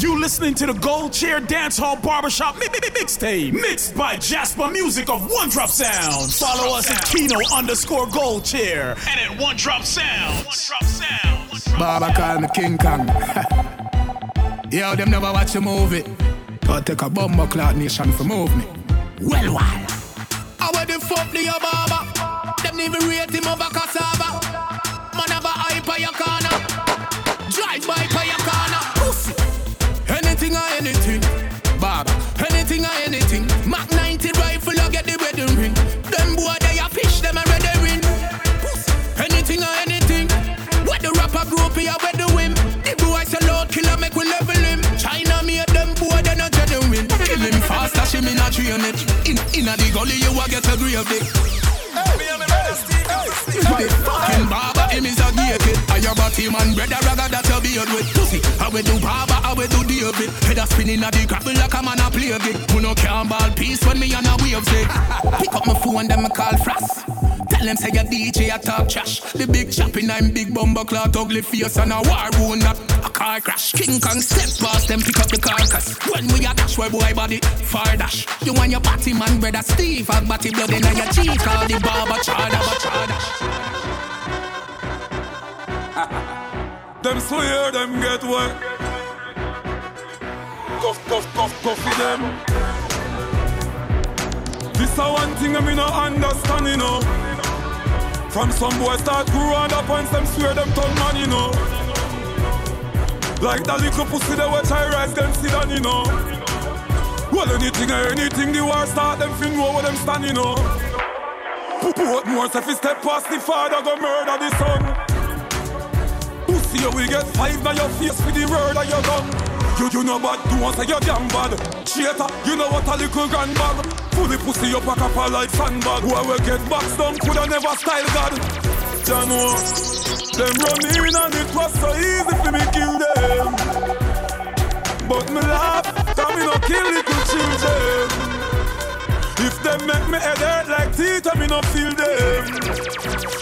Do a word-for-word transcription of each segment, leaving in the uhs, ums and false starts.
You listening to the Gold Chair Dance Hall Barbershop Mixtape, mixed by Jasper Music of One Drop Sounds. Follow us at Kino underscore Gold Chair and at One Drop Sounds. One Drop Sounds. Barber call me King Kong. Yo, them never watch a movie. But take a bumper cloud nation for move me. Well, well. How would the fuck do your barber? Them never rate him over cassava. Man, have a eye for your corner. Drive by for your corner. Pussy. Anything or anything. Barber. Anything or anything. Mac ninety rifle, I get the wedding ring. Them boy, they a fish, them a red herring. Pussy. Anything or anything. What the rapper group here with the whim. The boy, say Lord Killer, make we level him. China made them boy, they not genuine. Kill him fast, dash him in a train it. In, in a the gully, you a get a grave dick. The fucking barber, him is a gay kid. I your body man, brother, I got that a beard with pussy. I will do barber, I will do David. Head a spinning at the grapple like a man a play a gig. Who no care ball peace when me on a wave say. Pick up my phone, then me call Frost. Tell them say your D J a talk trash. The big chopping, I'm big bumper clout, ugly face and a war wound up. A car crash. King Kong step past them, pick up the carcass. When we a dash, where boy body far dash. You and your party man, brother Steve, and batty blood in your cheek. All the barber charder, charder. Them swear, them get wet. Cuff, cuff, cuff, cuffy them. This a one thing I me no understand, you know. From some boy start grew and up and some swear them turn man, you know. Like that little pussy they watch I rise them sit down, you know. Well, anything or anything, the war start, them fin know where them stand, you know. Put more self, step past the father, go murder the son. Pussy, you will get five now your face with the murder you done. You, you know bad, do one say you're damn bad. Cheater, you know what a little grand bag. Fully pussy, you pack up a like sandbag. Who I will get box down, coulda never style God. Jano, them run in and it was so easy for me kill them. But me laugh, cause me no kill little children. If them make me head hurt like teeth, I me no feel them.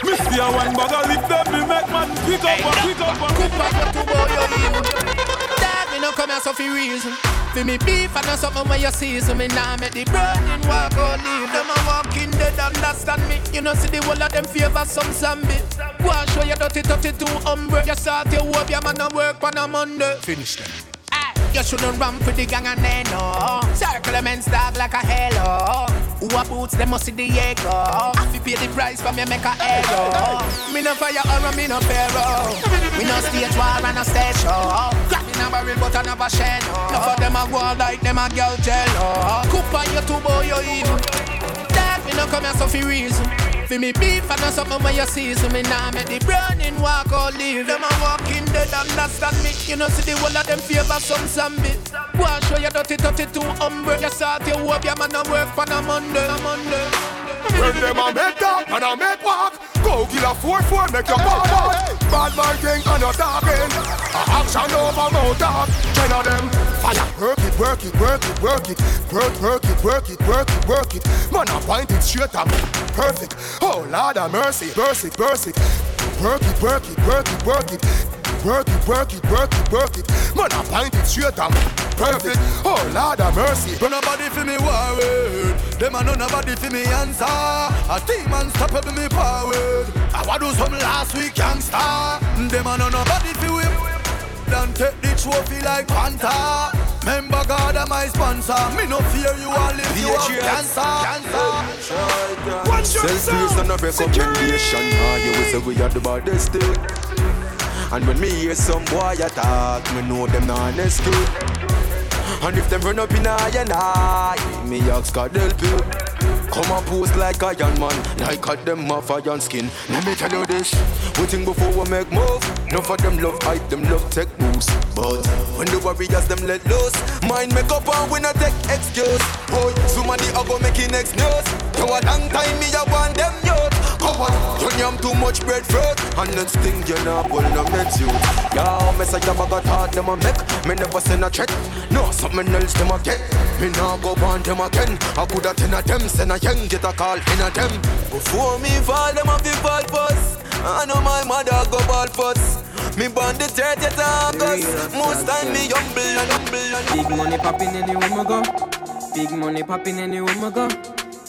Me see a one bag of lip them, me make man pick up and pick up and pick up and pick up and pick up. Dad, me no come here so for reason. For me beef, I know something when you see, so me nah make the burning walk or leave them a walk in dead, understand me. You know see the whole of them favor some zombie. Go and show your dirty thirty-two umbre. You start your work, your man a work on a Monday. Finish them. You shouldn't run for the gang and they know. Circle them and stab like a halo. Who a boots them must see the echo. I fi pay the price for me make a halo. Me no fire or me no pharaoh. Me no stage war and no stage show. Grabbing a barrel but I never share no. No for them a wall like them a girl jello. Coop on your two boy you evil. That me no come here so fi reason. Fi me beef and no something when you see. So me nah make the burning walk or leave. Them a walk in dead understand me. You know see the whole of them favor some side. Go and show your dirty thirty-two umbre. You start your work, your man a work for a Monday. When them a make talk and a make walk, go kill a four four, make your pop out. Bad man think and a talking, a action over mouth talk. Ten of them, fire. Work it, work it, work it, work it. Work, work it, work it, work it, work it. Man a point it straight up, perfect. Oh Lord have mercy, mercy, mercy. Work it, work it, work it, work it. Work it, work it, work it, work it. Man, I find it straight and perfect. Oh, Lord have mercy. When nobody feel me worried, them I know nobody feel me answer. A team unstoppable me powered. I want to do some last week gangster. Them I know nobody feel him. Don't take the trophy like Panther. Remember God am my sponsor. Me no fear you all if you have cancer. Cancer. Self-peace and a recommendation. Ah, you will say we are the baddest thing. And when me hear some boy attack, me know them not honest. And if them run up in high and high, me ask God help you. Come and pose like a young man, like a them off a young skin. Let me tell you this, we think before we make move. None of them love hype, them love tech boost. But when the warriors them let loose, mind make up and we not take excuse. Boy, somebody a go making next news. For a long time me a want them youth. You yam too much bread fruit, and then sting you not pull no meds you. Yeah, me say them a got hard, them a make. Me never send a check. No, something else them a get. Me now go on them again. I coulda ten of them send a young get a call in a them. Before me fall, them a be fall first. I know my mother go ball first. Me born the thirtieth of August. Most time me humble and humble. Big money popping anywhere me go. Big money popping anywhere me go.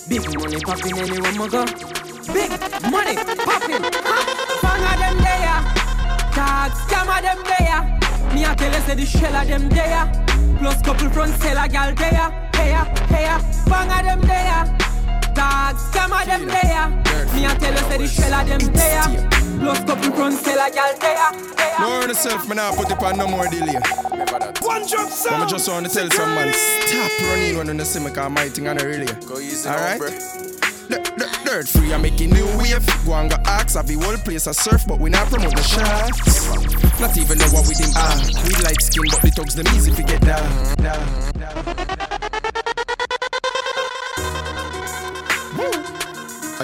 Big money popping anywhere me go. Big money popping. Fang of them there. Tag scam of them there. Me a tell you say the shell of them there. Plus couple front seller gal there. There, there. Fang of them there. Dog, some of them there. Me a tell you say the shell of them there. Plus couple front seller gal there. No earn yourself, man. I put it on no more delay. One drop sound. I'm just on to tell some man stop running when you see me 'cause my thing on the relay. Go easy, alright. Dirt free, I'm making new wave. Go and go axe, have the whole place a surf, but we not promote the shots. Not even know what we them are. We light skin, but the thugs them easy to get down. down, down.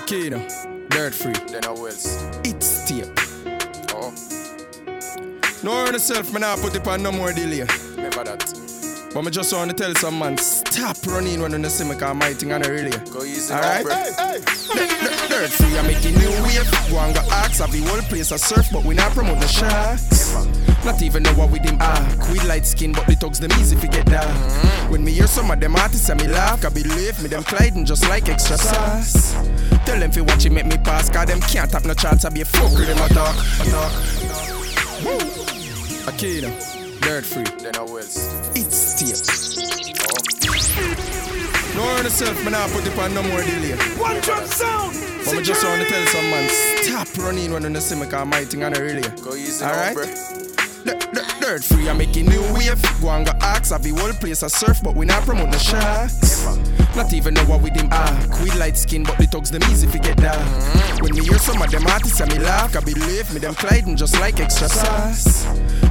Kino, dirt free. Then I wills. It's tape. Oh. No earn yourself, man. I put it on no more delay. Never that. But I just want to tell some man, stop running when you see me 'cause my thing on the relay. Go easy, alright? Hey, hey. Dirt free, I'm making new wave. Go and go axe, have the whole place a surf, but we not promote the shots. Not even know what we them are. We light skin, but the thugs them easy to get down. When me hear some of them artists and me laugh, I believe me them Clyden just like extra sauce. Tell them fi watch it make me pass, 'cause them can't tap no chance. I be a fuck with them attack, attack. I kill them, dirt free. Then I wills. It's tape. Oh. No earn yourself, man. I put it on no more delay. One drop sound. But I just want to tell some man, stop running when you see me 'cause my thing on the relay. Go easy, alright. Dirt free, I'm making new wave. Go and go axe, have the whole place a surf, but we not promote the shots. Not even know what we them are. We light skin, but the thugs them easy to get down. When me hear some of them artists and me laugh, I believe me them Clyden just like extra sauce.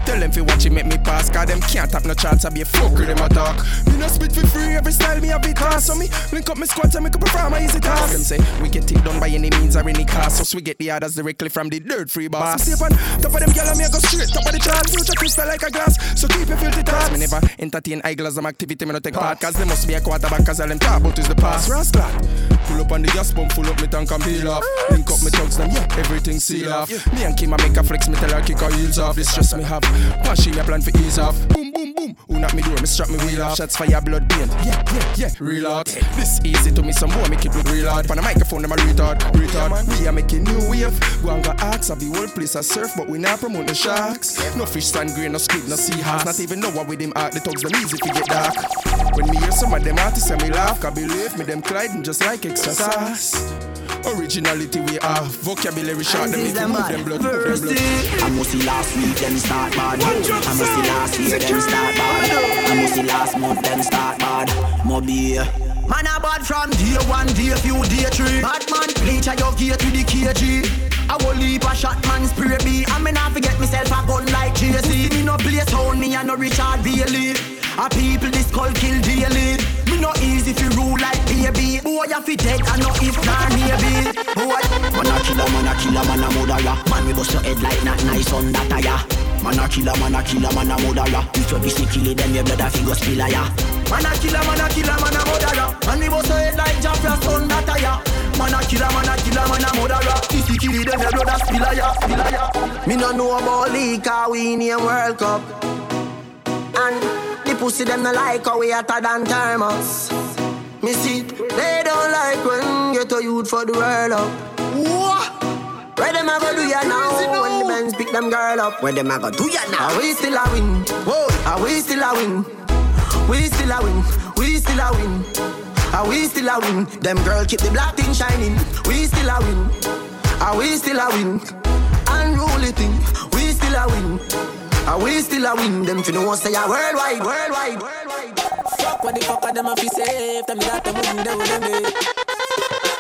Tell them fi watch it make me pass, 'cause them can't tap no chance. I be a fuck with them attack. Me no spit for free, every style me a bit class. So me link up me squad and me can perform a easy task. Them say we get it done by any means or any cost, so we get the orders directly from the dirt free boss. Step on top of them gyal and me a go straight top of the chart. Future crystal like a glass, so keep your filthy thoughts. Me never entertain eyeglass them activity, me no take part, 'cause they must be a quarterback, 'cause all them talk about is the past. Rascal, pull up on the gas pump, full up me tank and peel off. Link up me thugs them, yeah, everything seal off. Me and Kima make a flex, me tell her kick her heels off. This stress me have, passion me plan for ease off. Boom boom boom, who knock me door, me strap me wheel off. Shots fire, blood paint, yeah yeah yeah, real out. This easy to me some boy, make it look real hard. On the microphone them a retard, retard. We are making new wave, go and go axe, have the whole place a surf, but we not promote the sharks. No fish stand green, no squid, no sea horse. Not even know what with them art, the thugs them easy to get dark. When me hear some of them artists and me laugh, 'cause believe me them Clyden just like extra sauce. Originality we have, vocabulary short, them if you move them blood, move them blood. I must see last week them start bad. I must see last year them start bad. I must see last month them start bad. Mobby. Man a bad from day one, day few, day three. Bad man, bleach a your gear to the K G. I will leap a shot man spray B. I may not forget myself a gun like J C. Me no play sound, me a no Richard Bailey. A people this call kill daily. Me no easy fi rule like baby. Boy a fi dead and no if nah maybe. Boy, man a killer, man a killer, man a murderer. Man we bust your head like not nice on that tire. Man a killer, man a killer, man a murderer. If you be sick, kill them, your blood a figure spiller, ya. Man a killer, man a killer, man a murderer. And me bust your head like Jasper Stone Data, ya. Man a killer, man a killer, man a murderer. If you kill them, your blood a spiller, ya, spiller, ya. Me no know about league, 'cause we in a World Cup. And the pussy them no like how we hotter than thermos. Me see, they don't like when get a youth for the world up. What? Where them a go do ya now? When the men pick them girl up, where them a go do ya now? Are we still a win? Whoa, are we still a win? We still a win, we still a win. Are we still a win? Them girl keep the black thing shining. We still a win. Are we still a win? Unruly thing. We still a win. Are we still a win? Them fi know say a worldwide, worldwide, worldwide. Fuck what the fuck a them a fi safe. Them that them win, they win them day.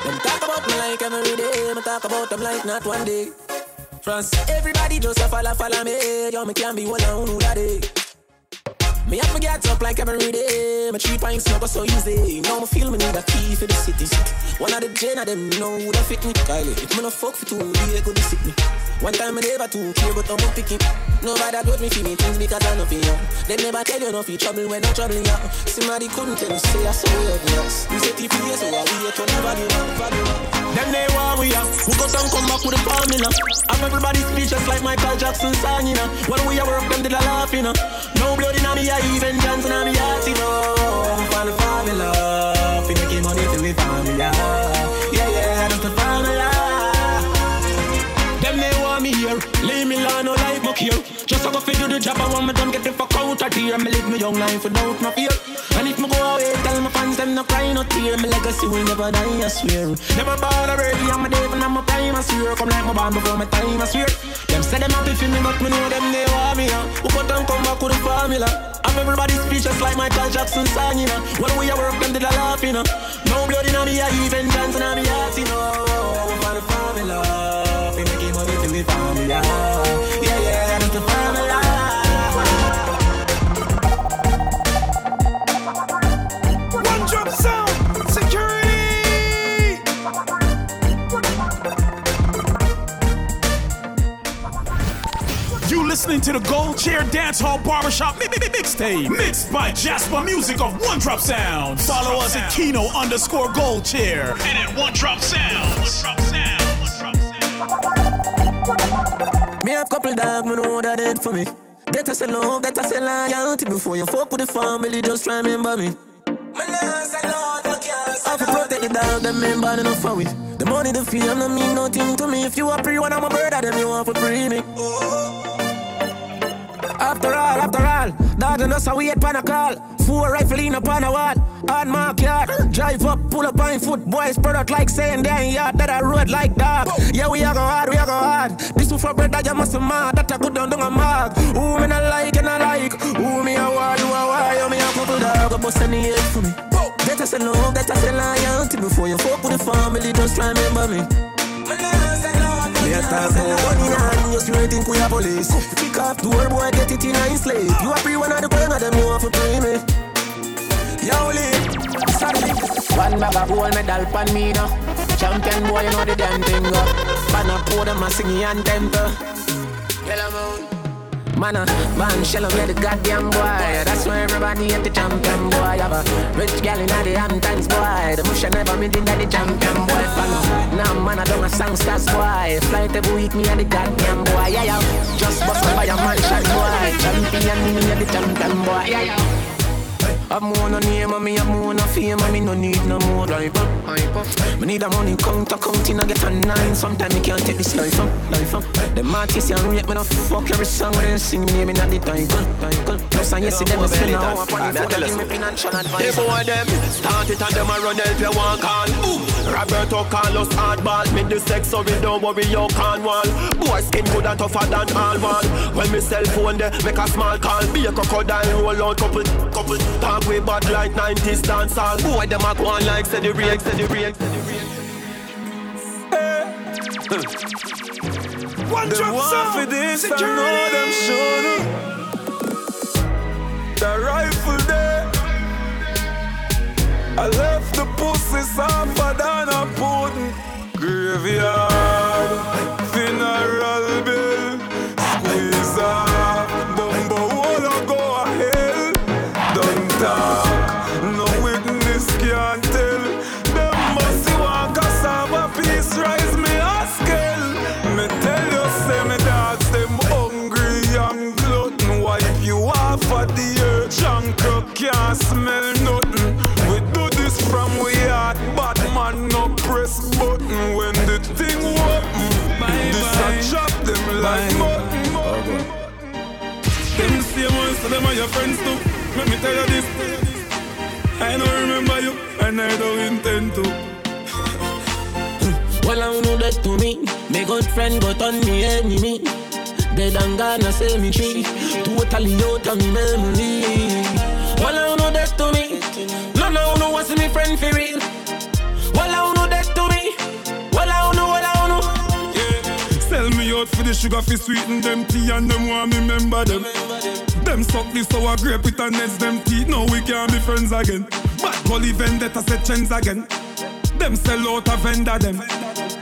Them talk about me like every day. Me talk about them like not one day. France, everybody just a follow, follow me. Yo, me can't be one on who that day. Me have to get up like every day. My three pints no go so easy. Now me feel me need a key for the city. One of the gen of them know who that fit me. Kylie, if me no fuck for two, they go to sick me. One time I never took care, but I'm not picking. Nobody got me feeling things because I know for you. They never tell you no for trouble when I'm troubling you. Somebody couldn't tell you, say I saw you yes. You said if you so I will get on the value. Them they want we up. We go down, come back with a formula. Have everybody speechless like Michael Jackson song, you know. When we are work, them did a laugh, you know. No blood in me, I even dance in me, I see no. We find a formula. We making money till we find me out. Yeah, yeah, that's the formula. Them they want me here, leave me alone, no life muck here. Just I go fit do the job, I want me done, get the fuck out of here. Me live my young life without no fear. And if me go away, tell my fans them no cry, no tear. Me legacy will never die, I swear. Never ball already, I'm a devil, I'm a prime, I swear. Come like my band before my time, I swear. Them say them happy for me, but me know them they want me, yeah. Who cut and come back with the formula. Have everybody speechless like Michael Jackson song, you know. When we are work, them did a laugh, you know. No blood in me, I even dance in me, I see no. We find the formula. Yeah, yeah, that's the formula. One drop sound, security. You listening to the Gold Chair Dance Hall Barbershop mi- mi- mi- Mixtape, mixed by Jasper Music of One Drop Sounds. Follow us at Kino underscore Gold Chair and at One Drop Sounds. One Drop Sounds. Me have couple dog, me know that dead for me. Better say love, better say loyalty. Before you fuck with the family, just try remember me. My love, say love, I can't. I have protect the dog, them men bad enough for it. The money, the fame, don't mean nothing to me. If you are free, one of my brother, then you want to free me. After all, after all, dog and us are we at Panacall. Four rifle in upon a wall, on my yard. Drive up, pull up on foot, boys spread out like saying they ain't yard that I rode like dog. Yeah, we are go hard, we are go hard. This is for bread that you must mad, that I go down down a mark. Who me not like and I like, who me a war, you a war, you me a couple dog, a bust in the head for me. Better say love, better say loyalty. Before you fuck with the family, just try remember me. Me a talk about one in hand, just waiting for your police. Pick up the old boy, get it in a slave. You a free one of the corner, them you have to pay me. Yowli, sorry. One bag of gold medal pan me now. Champion boy, you know the damn thing go. Man a pour them a singing and temper. Tell them out. Man a man shell of the goddamn boy. That's why everybody hate the champion boy. Have a rich gal in the Hamptons boy. The bush never meet in the champion boy. Now nah, man I don't a songsters boy. Fly every week me and the goddamn boy. Yeah yeah. Just bust me by a man shot boy. Champion me and the champion boy. Yeah yeah. I'm on a name and me have more no fame and me no need no more life up. Me need a money counter counting I get a nine. Sometimes me can't take this life up, life up. Them artists you rate me no fuck every song when they sing me me not the title. Plus and yes see them spend a hour upon the phone give me financial advice. If one of them start it and them a run help you one call. Roberto Carlos hardball. Me the sex so we don't worry you can't wall. Boy skin good and tougher than all wall. When me cell phone there make a small call. Be a crocodile roll on couple, couple. We bad like nineties dance all. Boy, them a go on like said the break, said the break, said the break. One drop sound for this, security. I know them shooting. The rifle there. I left the pussy suffer than a pudding. Graveyard, funeral bill, squeeze up, bumbo wall go. No witness can tell. Them must want cassava peace rice me a scale. Me tell you say me dogs them hungry and glutton. Wipe you off at the earth and crook can't smell nothing. We do this from we heart, bad man no press button. When the thing open, bye this a chop them like mutton. Them same ones so them are your friends too. Let me tell you this. I don't remember you, and I don't intend to. Well, I know that to me. My good friend got on me enemy. Dead and gone, I say me tree. Totally out of me memory. Well, I know that to me. No, no, no, what's my friend for real? Well, I know that to me. Well, I know, well, I know. Yeah. Sell me out for the sugar, for sweet and them tea, and them want me remember them. Them suck this sour grape with our nets, them teeth. Now we can't be friends again. Bad gully vendetta set chains again. Them sell out a vendor them.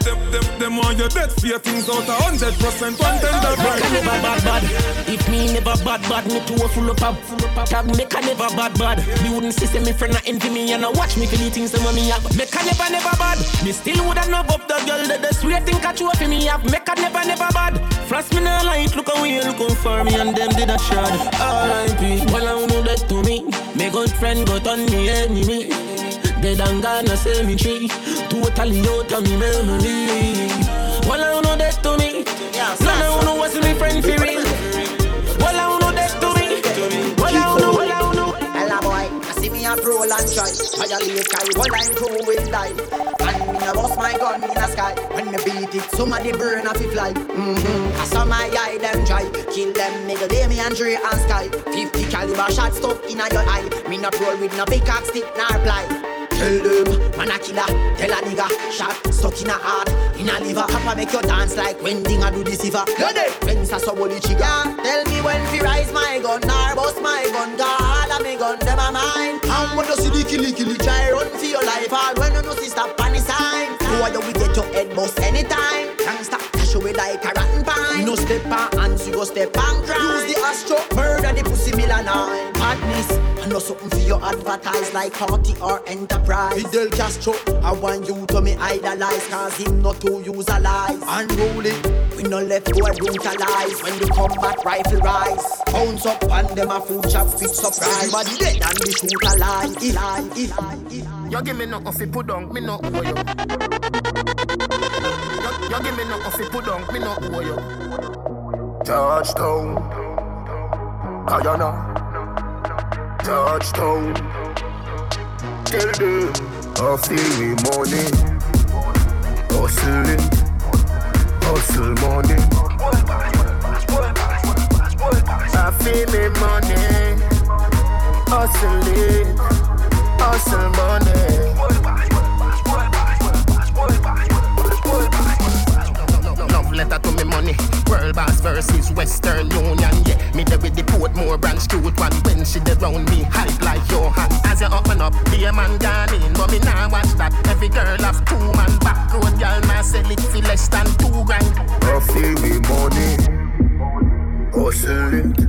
Them, them, them on your dead fear things out a hundred percent. One them the right. Make never bad bad. If me never bad bad, me too full up up. Tag make a never bad bad. You wouldn't see me friend a envy me and a watch me feel things them on me up. Make a never never bad. Me still woulda knob up the girl that the sweet thing catch you up in me up. Make a never never bad. Frost me no light, look away you looking for me and them did a shot. R I P. Well I know that to me. My good friend got on me enemy. They done gonna sell me tree. Totally out of me memory. Well I know that to me. None I know what's my friend for real. Well I know that to me. Well I know, well I know. Hello boy, I see me a roll and try. I a late guy, well I'm cool with life. And me a bust my gun in the sky. When me beat it, somebody burn off it fly. Mm-hmm. I saw my eye them dry. Kill them nigga, they me and Dre and Sky. Fifty caliber shot stuck in your eye. Me not roll with no pickaxe, stick nor ply. Tell them, man a killer, tell a nigga, shot, stuck in a heart, in a liver. Papa make you dance like when dinga do this fever. Friends are so holy chicken. Tell me when fi rise my gun, or bust my gun, God a me gun, them a mine. And when you see the killy killy, try run for your life. All when you no see stop on the sign. Boy, you will get your head bust anytime. Gangsta dash away like a rotten pine. No step on hands, you go step on crime. Use the astro, murder the pussy millionaire. Madness. No something for you advertise like party or enterprise. Fidel Castro, I want you to me idolize. Cause him not to use a lie. Unruly, we no left go brutalize. When the combat rifle rise, bounce up and them a food chop with surprise. Everybody dead and we shoot a lie. He lie, he lie, he lie. You give me no coffee pudong, me no owe you. You, you give me no coffee pudong, me no owe you. Touchdown, Guyana. Touchdown. Tell them I feel me money. Hustling. Hustle money. I feel me money. Hustling. Hustle money. Love letter to me money. World Boss versus Western Union. Me there with the Portmore branch cute one. When she there round me, hype like your hand. As you open up, be a man gone in. But me now watch that. Every girl have two man back road. Y'all now sell it for less than two grand. I feel me money. Hustle it.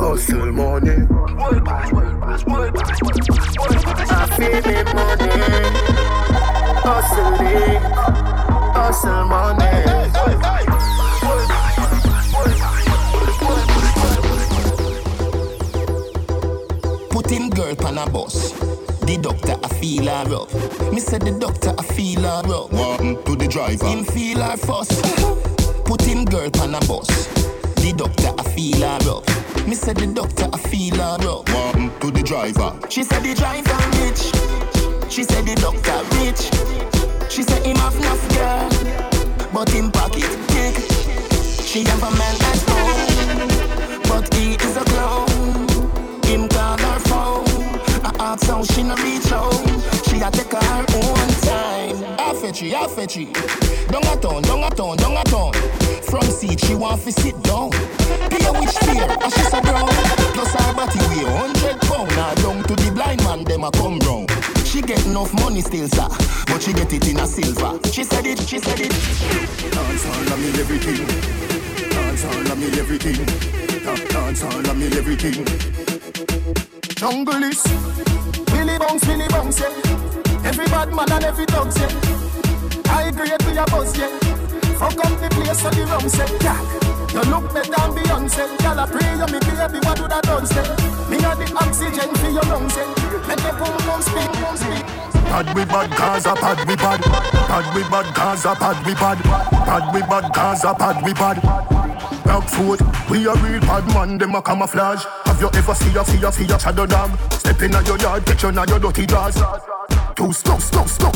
Hustle money. I feel me money. Hustle it. Hustle money. Putting girl on a bus. The doctor I feel her up. Me said the doctor I feel her up. What happened to the driver? Him feel her fuss. Putting girl on a bus. The doctor I feel her up. Me said the doctor I feel her up. What happened to the driver? She said the driver rich. She said the doctor rich. She said him have enough girl, but him pocket big. She have a man at home, but he is a clown. Him call her phone, I ask how she no reach out. She a take her own time. I fetch you, I fetch you. Dung a ton, dung a ton, dung a ton. From seat she want fi sit down. Pay a witch fear, as she so brown. Plus her body weigh hundred pound. Now down to the blind man, them a come round. She get enough money still, sir, but she get it in a silver. She said it, she said it. Dance all of me everything. Dance all of me everything. Dance all of me everything. Jungle is Billy Bounce, Billy Bounce, yeah. Every bad man and every dog, yeah. I agree to your boss, yeah. Fuck up the place on the wrong, set. Yeah. You look better than Beyonce. Y'all a pray you me baby, what do that done, say? Me are the oxygen for your lungs, yeah. Let the boom, boom, speak, boom, speak. Pad we bad, Gaza, pad we bad. Pad we bad, Gaza, pad we bad. Pad we bad, Gaza, pad we bad. Food. We a real bad man, them a camouflage. Have you ever see a, see a, see a shadow dog? Step in a your yard, catch you in your dirty jaws. Two stop, stop, stop.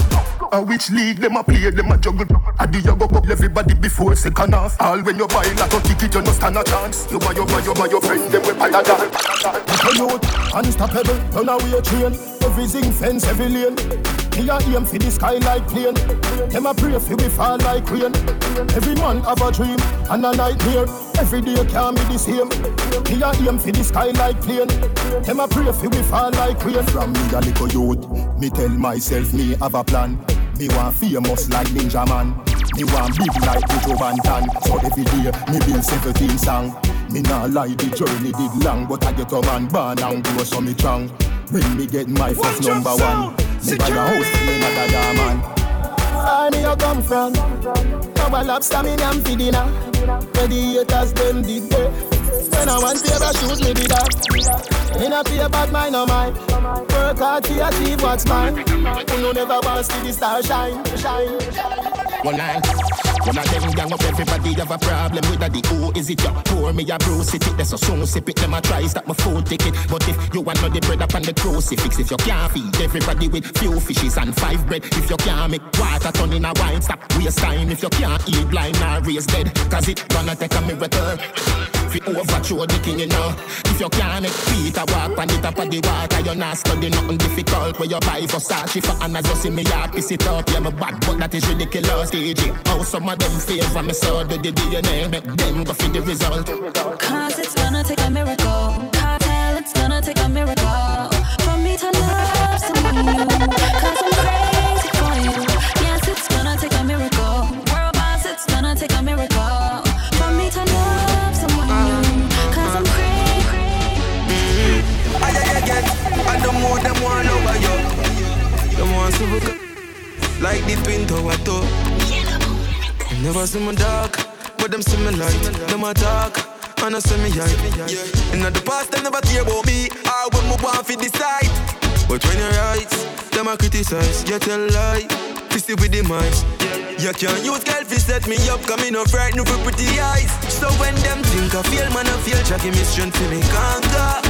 A which league, them a play, them a juggle. A the yoga cup, everybody before second half. All when you buy like a ticket, you no stand a chance. You buy, you buy, you buy your friend, them we buy a dog. Turn out, unstoppable, run away a train. Everything fence, every lane. We are aim for the sky like plane. Them a pray for we fall like rain. Every man have a dream and a nightmare. Every day can be the same. We are aim for the sky like plane. Them a pray for we fall like rain. From me a little youth, me tell myself me have a plan. Me want famous like Ninja Man. Me want big like Joe Bantan. So every day me build seventeen songs. Me not lie, the journey did long, but I get up and born and grow so me strong. When me get my first One number one, me buy a house, me not a damn man. Where me you come from? Double lobster, me name for dinner. Where the haters them did they? When I want paper shoes, me did that. Me not fear bad mind or mine. Work hard to achieve what's mine. Who no never wants to see the star shine, shine, shine. One line. One of them gang up, everybody have a problem with that. The who is it? You pour me a bruise it, that's a song, sip it, them a try, stop my food ticket. But if you want not the bread up on the crucifix, if you can't feed everybody with few fishes and five bread, if you can't make water turn in a wine, stop waste time. If you can't eat blind or raise dead, cause it gonna take a miracle. If you overthrow the king, you know. If you can't make Peter walk on the top of the water, you're not studying nothing difficult. Where you buy for Sachi for Anna, just see me, I piss it up. Yeah, my bad, but that is ridiculous, D J. How some of them favor me, so do the D N A, make them go for the result. Cause it's gonna take a miracle. Cartel, it's gonna take a miracle for me to love someone new. Cause I'm crazy for you. Yes, it's gonna take a miracle. World boss, it's gonna take a miracle for me to love someone new. Cause I'm crazy. Mm-hmm. I, I, I, I, I don't want them one over you. Them ones who look like the pinto I took. Never see me dark, but them see me light. Them attack, and I see me hype. Yeah. And at the past, they never care about me. I will move on for this side. But when you write, them I criticize. You tell lie, fist it with the mice. You can't use girl to set me up, cause me no frightened with pretty eyes. So when them think I feel, man I feel, checking me strength till me conquer.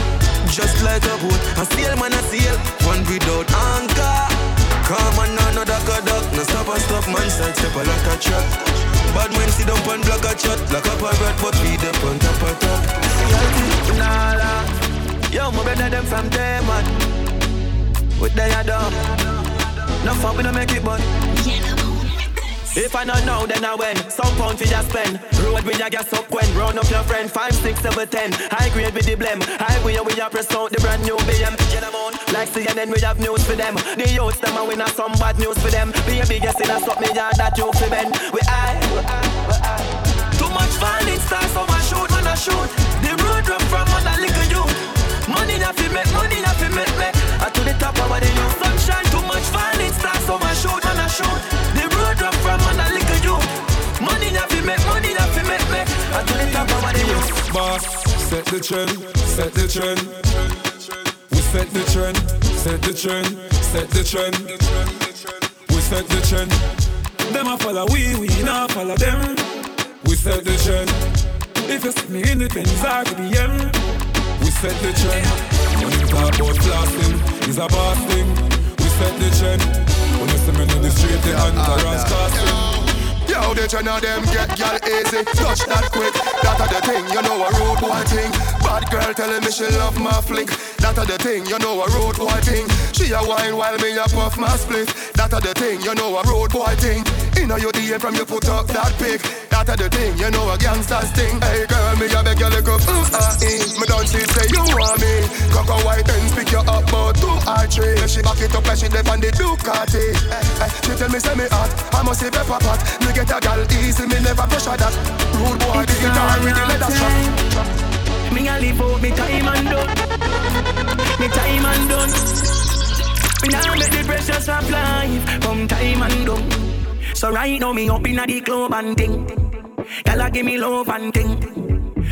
Just like a boat, I sail, man I sail, one without anchor. Come on, no, no, duck, a duck. No stop and stop, man, side step a like a truck. Bad men sit down and block a shot. Like a pirate, but we the on top of top. Nah, nah. Yo, my brother, them from there, man. With they are dumb. No fun, we don't make it, but if I not know, then I win. Some pound for your spend. Road with your gas up when. Round up your friend. Five, six, seven, ten. High grade with the blem. Highway with your press out. The brand new B M. Like C N N, we have news for them. The youths, them and we not some bad news for them. Be a biggest in a stop me yard that you for men. We I, we I, we I. Too much violence, stars, so I shoot, man I shoot. The road rough from on a little youth. Money that we make, money that we make, make. I to the top of the youth. Sunshine, too much violence, stars, so I shoot, man I shoot. The road rough from on a little youth. Money that we make, money that we make, make. I to the top of the youth. Boss, set the trend, set the trend. Set the trend, set the trend, set the trend. We set the trend. Them a follow we, we not follow them. We set the trend. If you see me in the things I could be em. We set the trend. When you talk about blasting, it's a boss thing. We set the trend. When you see me in the street, the underground's casting. Yo, the trend of them get y'all easy. Touch that quick, that a the thing. You know a road boy thing. Bad girl telling me she love my flick. That a the thing, you know a road boy thing. She a wine while me a puff my split. That a the thing, you know a road boy thing. In a your D M from you put up that pic. That a the thing, you know a gangster's thing. Hey girl, me a beg you look up, mm ah eh. Me don't see say you want me. Coco white and pick you up about two or three. If she back it up like she left on the Ducati. Eh, eh, she tell me say me hot, I must say pepper pot. Me get a girl easy, me never pressure that. Rude boy, the guitar with the leather strap. Me a live out me time and done. Me time and done. Me now make the precious of life. Come time and done. So right now me up in the club and ting. Y'all give me love and ting.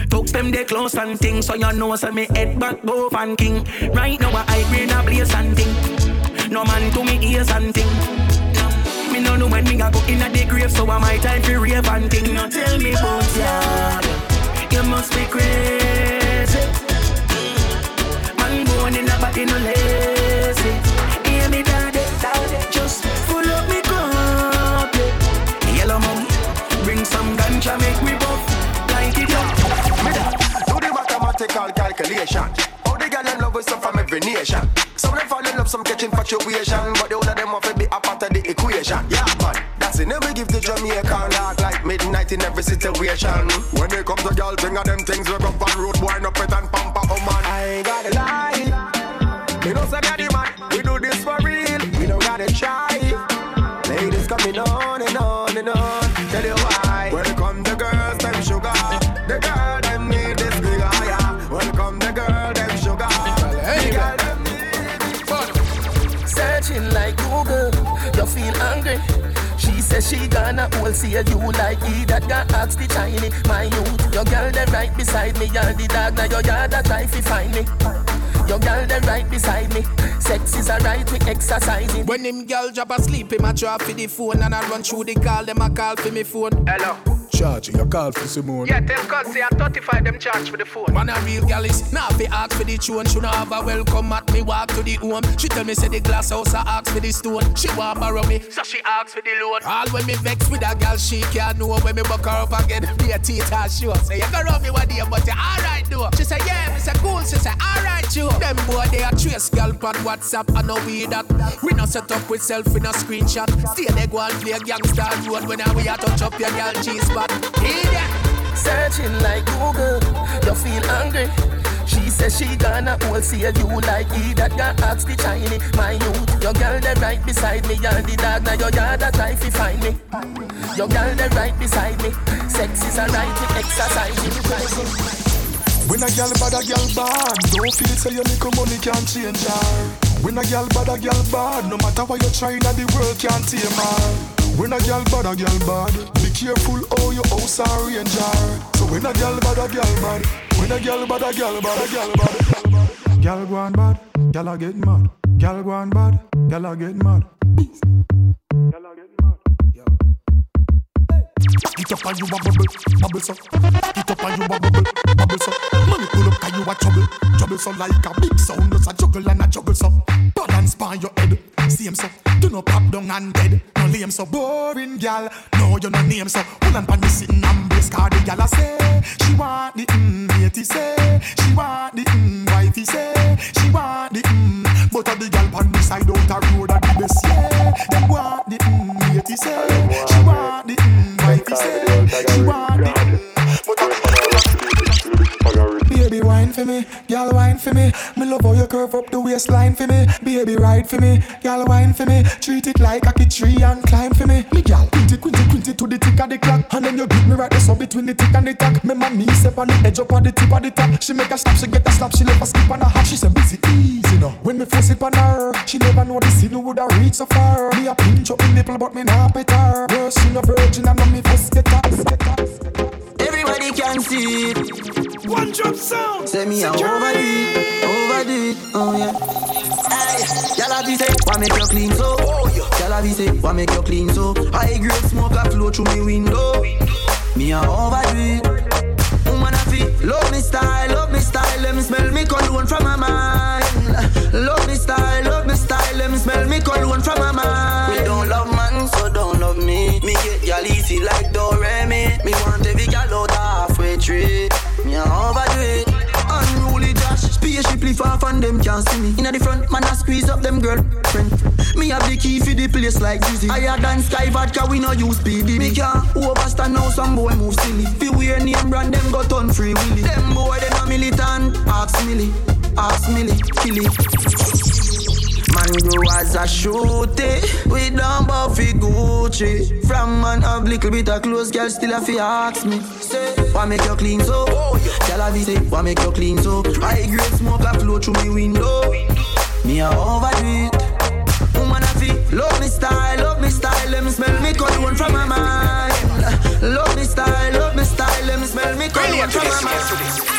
Talks them they close and ting. So you know so me head back go and king. Right now I grade a place and ting. No man to me ears and ting. Me no know when me a go in the grave. So I my time for rave and ting. Now tell me about ya. You must be crazy. Born in a body no lazy. Hear me daddy, daddy. Just full up me cup, yeah. Yellow mum, bring some ganja make me buff. Like it up, me da. Do the mathematical calculation. All the girls in love with some from every nation. Some of them fall in love, some catching infatuation, but the one of them want to be a part of the equation. Yeah, man, that's it. Never give the Jamaican dark like midnight in every situation. When they come to girl, bring all them things we up on road, wind up it and pamper, oh man. I ain't gotta lie, you know say daddy man, we do this for real, we don't gotta try. Ladies coming on and on and on. Tell you why. Welcome the girls, them sugar. The girl them need this bigger, yeah. Welcome the girl, them sugar. Well, anyway. The girl them need. Searching like Google, you feel hungry. She says she gonna all see you like he that got asked the Chinese. My youth, your girl them right beside me. You're the dog, now your yard that try to find me. Your girl them right beside me. Sex is a right, we exercising. When him girl drop asleep, him a drop for the phone. And I run through the call, them a call for me phone. Hello. Charge your call for Simone. Yeah, tell God say I thirty-five them charge for the phone. Man a real gal is now nah, be ask for the tune. She not have a welcome at me walk to the home. She tell me say the glass house I ask for the stone. She want borrow me, so she asks for the loan. All when me vex with a gal, she can't know. When me buck her up again, be a teacher show. Say you can rub me one day, but you alright though. She say yeah, me say cool. She say alright you. Them boy they a trace gal on WhatsApp. I know we that. We not set up with self in a screenshot. Still they go and play a gangster road. When I we a touch up your gal cheese. Searching like Google, you feel hungry. She says she gonna all see you like he that got asked the Chinese. My youth, your girl they right beside me. You're the dog, now your yard that try to find me. Your girl they right beside me. Sex is a right to exercise. When a girl bad a girl bad, don't feel say your little money can't change her. When a girl bad a girl bad, no matter what you're trying, the world can't tame her. When a girl bad, a girl bad, be careful how you house arrange her. So when a girl bad, a girl bad, when a girl bad, a girl bad, a girl bad. Girl go on bad, girl a get mad. Girl go on bad, girl a get mad. Girl a get mad. Yeah. Get up and you a bubble, bubble so. Get up and you a bubble, bubble so. Man pull up 'cause you a trouble, trouble so like a big sound. Just a juggle and a juggle so. Balance by your head. Same so, do no pop down and dead. No lame so, boring gal. No, you no name so, pull and pan me sitting and brace. 'Cause the gal a say, she want the mmm, matey say. She want the mmm, wifey say. She want the mmm, but a the gal pan the side out a road a the best yeah. They want the mmm, matey say. She want the mmm, wifey say. She want the mmm, but a the gal. Baby wine for me, y'all wine for me. Me love how you curve up the waistline for me. Baby ride for me, y'all wine for me. Treat it like a tree and climb for me. Me y'all quinty quinty quinty to the tick of the clock. And then you grip me right there so between the tick and the tack. Me my knee step on the edge up on the tip of the top. She make a snap, she get a slap, she left a skip on her half. She say busy easy now. When me force it on her, she never know the signal would have reached so far. Me a pinch up in nipple but me not pet her. Girl she no virgin and no me first get her. Everybody can see it. One drop sound. Say me out over it, over it, oh yeah. Hey, y'all be say, why make you clean so? Oh yeah. Y'all be say, why make you clean so? High grade smoke a flow through me window. Me a over it. Woman a fit. Love me style, love me style. Let me smell me cologne from my mind. Love me style, love me style. Let me smell me cologne from my mind. We don't love man, so don't love me. Me get y'all easy like Doremi. Me want every gal out halfway tree. Overdo it, unruly Josh. Spaceship lift off and them can't see me. Inna the front, man I squeeze up them girlfriend. Me have the key for the place like Dizzy. Higher than Sky Vodka, we no use P B. Me can't overstand now some boy move silly. Fi wear name brand, them got on free willy. Them boy they no militant, ask milly, ask milly, kill it. Man grow as a shooty, we don't buffy Gucci. From man have little bit of clothes, girl still a fi ask me. Say, why make you clean so? Oh, yeah. Girl a fi say, why make you clean so? High grade smoke a flow through me window. Me a overdo it. Woman a fi love me style, love me style. Let me smell me cologne from my mind. Love me style, love me style. Let me smell me cologne from my mind.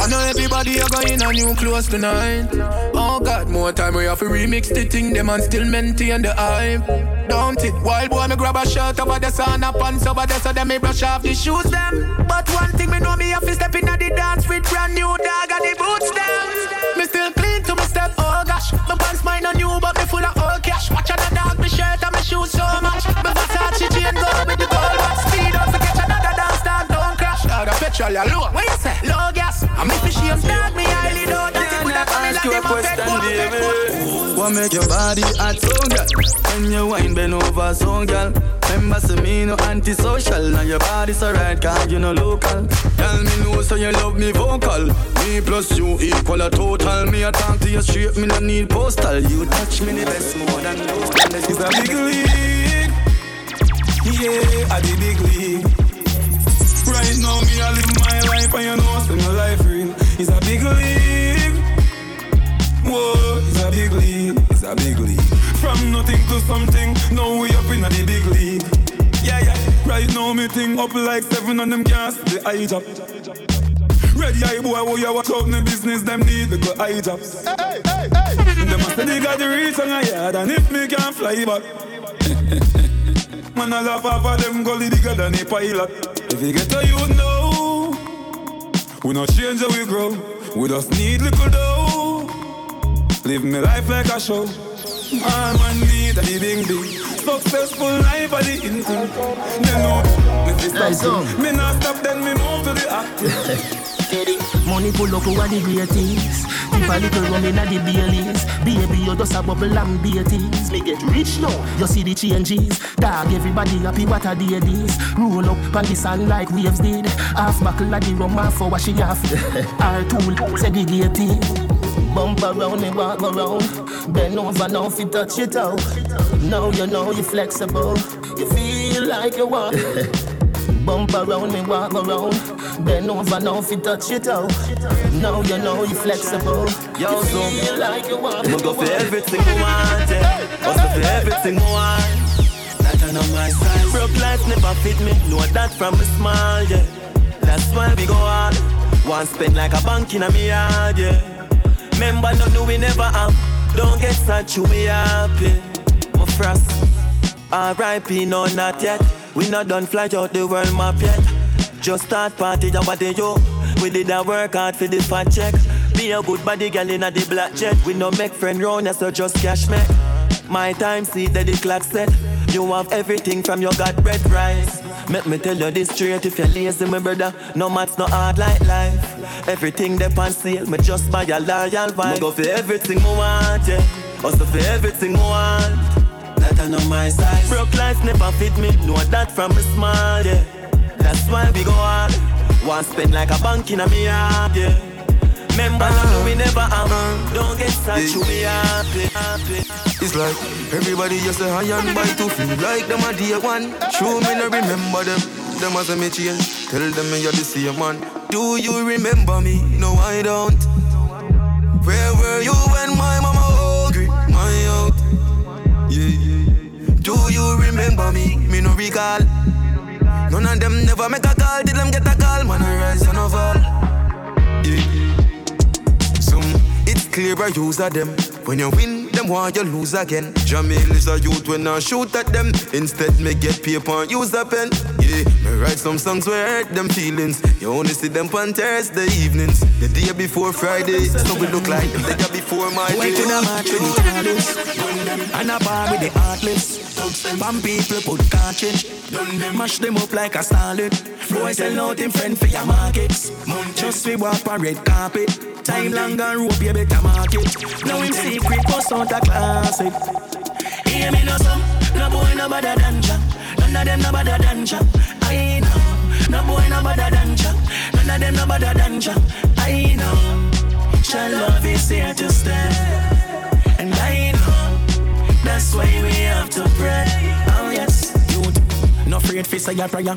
I know everybody are going on new clothes tonight. Oh God, more time we have to remix the thing. Them and still maintain the hype. Don't it? Wild boy, me grab a shirt over the sun, a pants over the so then me brush off the shoes them. But one thing me know me have to step in at the dance with brand new dog and the boots them. Me still clean to me step, oh gosh. My pants mine on new but me full of old cash. Watch another dog, me shirt and me shoes so much. Me Versace chain go with the gold watch. Speed up to catch another dance dog, don't crash. Now the petrol ya low. What you say? Low gas. I miss the shame, dog, me highly don't. What make your body hot, so girl? When you wine bend over, so girl. Remember, say me no antisocial. Now your body's alright, cause you no local. Tell me no, so you love me vocal. Me plus you equal a total. Me a talk to you straight, me no need postal. You touch me the best more than those. This is a big league. Yeah, I the big league. Right now, me I live my life, and you know, so my life real. It's a big league. Whoa, it's a big league. It's a big league. From nothing to something, now we up in the big league. Yeah, yeah. Right now, me thing up like seven on them gas, the eye drop. Ready, eye boy, who you watch out in the business, them need the good eye drops. Hey, hey, hey. Them a say they got the reach on a yard, and if me can't fly back. Man, I laugh off of them gully bigger than a pilot. If you get to you now, we not change how we grow. We just need little dough. Live me life like a show. I'm on me, the big big. Successful life at the income. They know this is something. Me not stop, then me move to the acting. Money pull up over the greatest. If a little rum inna the Baileys, baby you just a bubble and beaties. Me get rich now, you see the changes. Dog, everybody happy what a day this. Roll up on the sand like waves did. Half buckle of the rum, half for washing off. All tool segregated. Bump around and walk around. Bend over now if you touch it out. Now you know you're flexible. You feel like you walk. Bump around and walk around. Bend over now if you touch it out. Now you know you're flexible. You feel like you walk. I'ma go for everything you want. I'ma go for everything you want. That I know my size. Broke life never fit me. Know that from a smile, yeah. That's why we go hard. One spend like a bank in a me yard, yeah. Remember, no, no, we never have. Don't get such, you be happy. My frost, R I P, no, not yet. We not done fly out the world map yet. Just start party, jump at the yo. We did a work hard for the fat check. Be a good body girl in a the black jet. We no make friend round, yeah, so just cash me. My time, see that the clock set. You have everything from your god bread rice. Make me tell you this straight, if you're lazy, my brother, no math's not hard like life. Everything they pan sale, me just buy a loyal vibe. I go for everything I want, yeah. Also for everything I want. That I know my size. Broke life never fit me, know that from a smile, yeah. That's why we go hard. One spend like a bank in a me yard, yeah. Remember, uh, we never have. Uh, Don't get such, you be happy, happy. It's like everybody just a high and buy to feel like them a day one. Show me no remember them, them as a me change. Tell them me you're the same man. Do you remember me? No, I don't. Where were you when my mama hungry? My out. Yeah. Do you remember me? Me no recall. None of them never make a call. Did them get a call? Man, I rise and I fall. Yeah. Some it's clear I use of them. When you win, them why you lose again. Jamil is a youth when I shoot at them. Instead me get paper and use a pen. Yeah, me write some songs where hurt them feelings. You only see them on Thursday evenings. The day before Friday, so we look like them. The day before my day. Waiting a match with the talents. And a bar with the heartless. Bam people put cartridge. Mash them up like a salad. Boy sell out in front for your markets. Just we walk on red carpet. Time long and rope you better market. Now in secret bust out a classic. Hear me no some. No boy no better than Jack. None of them no better than Jack. I know. No boy no better than Jack. None of them no better than Jack. I know. Your love is here to stay. And I know. That's why we have to pray. Oh yes. No afraid for say your prayer.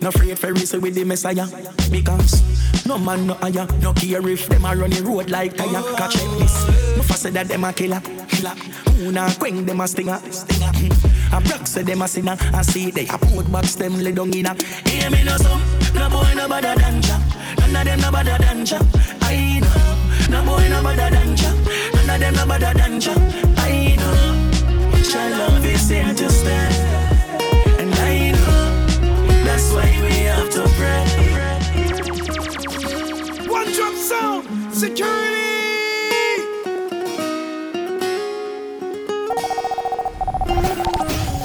No afraid for reason with the Messiah. Because no man no higher. No care if them a run the road like tire. Oh, catch check this. No fuss that them a killer. Killer. Who na quang them a stinger. Stinger. A brock say them a sinner. I see they a put box them lay down in a. Hear me no some. No boy no better than Jah. None of them no better than Jah. I know. No boy no better than Jah. None of them no better than Jah. I know. Your love is here to stay. That's why we have to pray. One Drop Sound, security.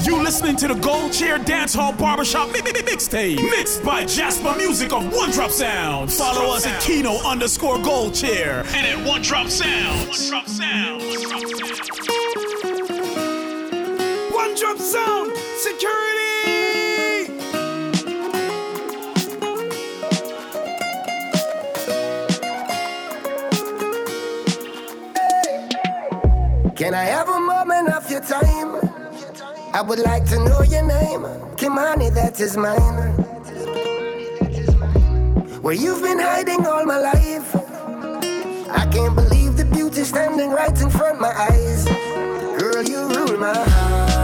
You listening to the Gold Chair Dance Hall Barbershop mi- mi- mi- Mixtape. Mixed by Jasper Music of One Drop Sounds. Follow Drop us Sounds. At Kino underscore Gold Chair. And at One Drop Sounds. One Drop Sounds. One Drop Sounds. Drop Sound Security. Can I have a moment of your time? I would like to know your name. Kimani, that is mine. Where you've been hiding all my life. I can't believe the beauty standing right in front of my eyes. Girl, you rule my heart.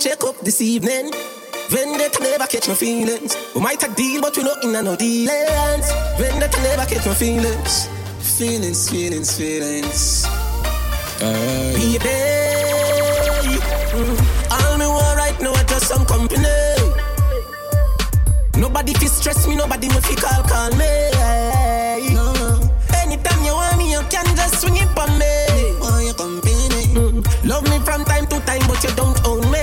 Check up this evening. Vendetta never catch my feelings. We might have deal, but we not in no dealings. Vendetta never catch my feelings. Feelings, feelings, feelings. Uh, Baby, mm. all me want right now is just some company. Nobody fi stress me, nobody me fi call, call me. No, no. Anytime you want me, you can just swing it for me. Want your company? Mm. Love me from time to time, but you don't own me.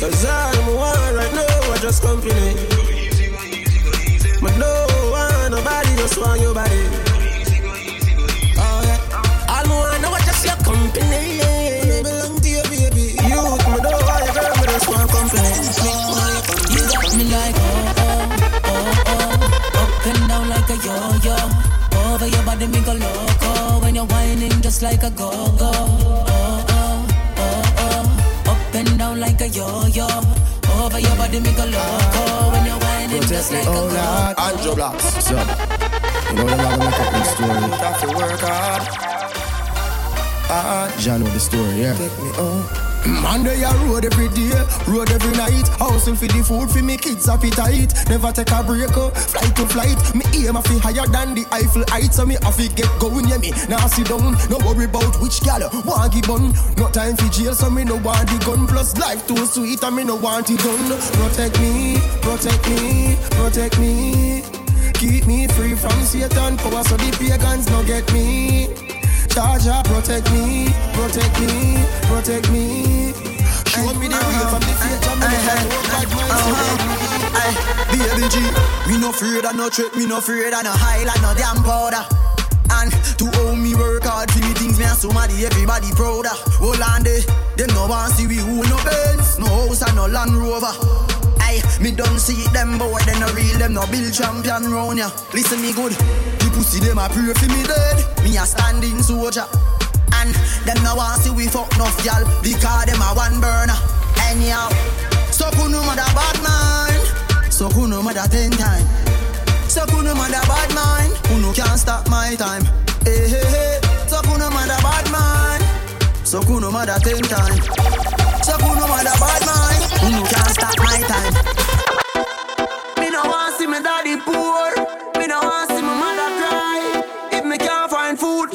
Cause all I'm want right now, I just company. Go easy, go easy, go easy. But no one, nobody just want your body. Go easy, go easy, go easy. Oh, yeah. All I want now, I just your company. I belong to your baby. You, my dog, I just want company. You got me like oh, oh, oh, oh. Up and down like a yo-yo. Over your body, make a loco. When you're whining, just like a go-go. Oh, bend down like a yo-yo. Over your body make a loco. When you're whining just like a go-go. Andrew Blocks, so you know the man who make up the story. Have to work hard. Ah, John with the story, yeah. Take me home. Man, they are road every day, road every night. Housing for the food, for me kids appetite. Never take a break, oh, flight to flight. Me aim a fi higher than the Eiffel Heights. So me a fi get going, yeah, me nah sit down. No worry about which gal want give bun. No time for jail, so me no want the gun. Plus life too sweet, and me no want it done. Protect me, protect me, protect me. Keep me free from Satan power, so the pagans no get me. Charger, protect me, protect me, protect me. Show me the real from the future, me the like myself. Baby G, me no afraid of no trick, me no afraid of no highlight, no damn powder. And to owe me work hard for me things, me and somebody, everybody prouder. Hold on day, them no one see we who no Benz, no house and no Land Rover. Me don't see them boy, they no real, them no build champion round ya. Listen me good, the pussy them a pray for me dead. Me a standing soldier. And them no want see we fuck enough y'all, because them a one burner. Anyhow, so could no mother bad mind, so could no mother ten time, so could no mother bad mind, who no can't stop my time. Hey hey hey, so could no mother bad mind, so could no mother ten time. So who no matter bad mind, who no can't stop my time. Me no want see my daddy poor, me no want see my mother cry. If me can't find food,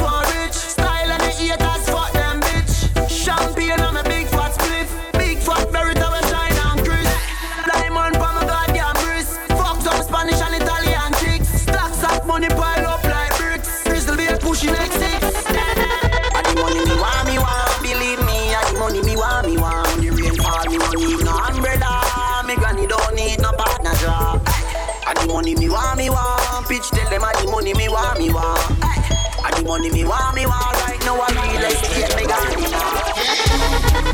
want rich, style and the haters fuck them bitch. Champagne and a big fat spliff, big fat berry tower shine and crisp. Diamond from a goddamn wrist, fuck some Spanish and Italian chicks. Stacks of money pile up like bricks, crystal be pushy like six. Money me want me want, pitch tell them I the money me want me want. I the money me want me want, right now I real estate me got me want.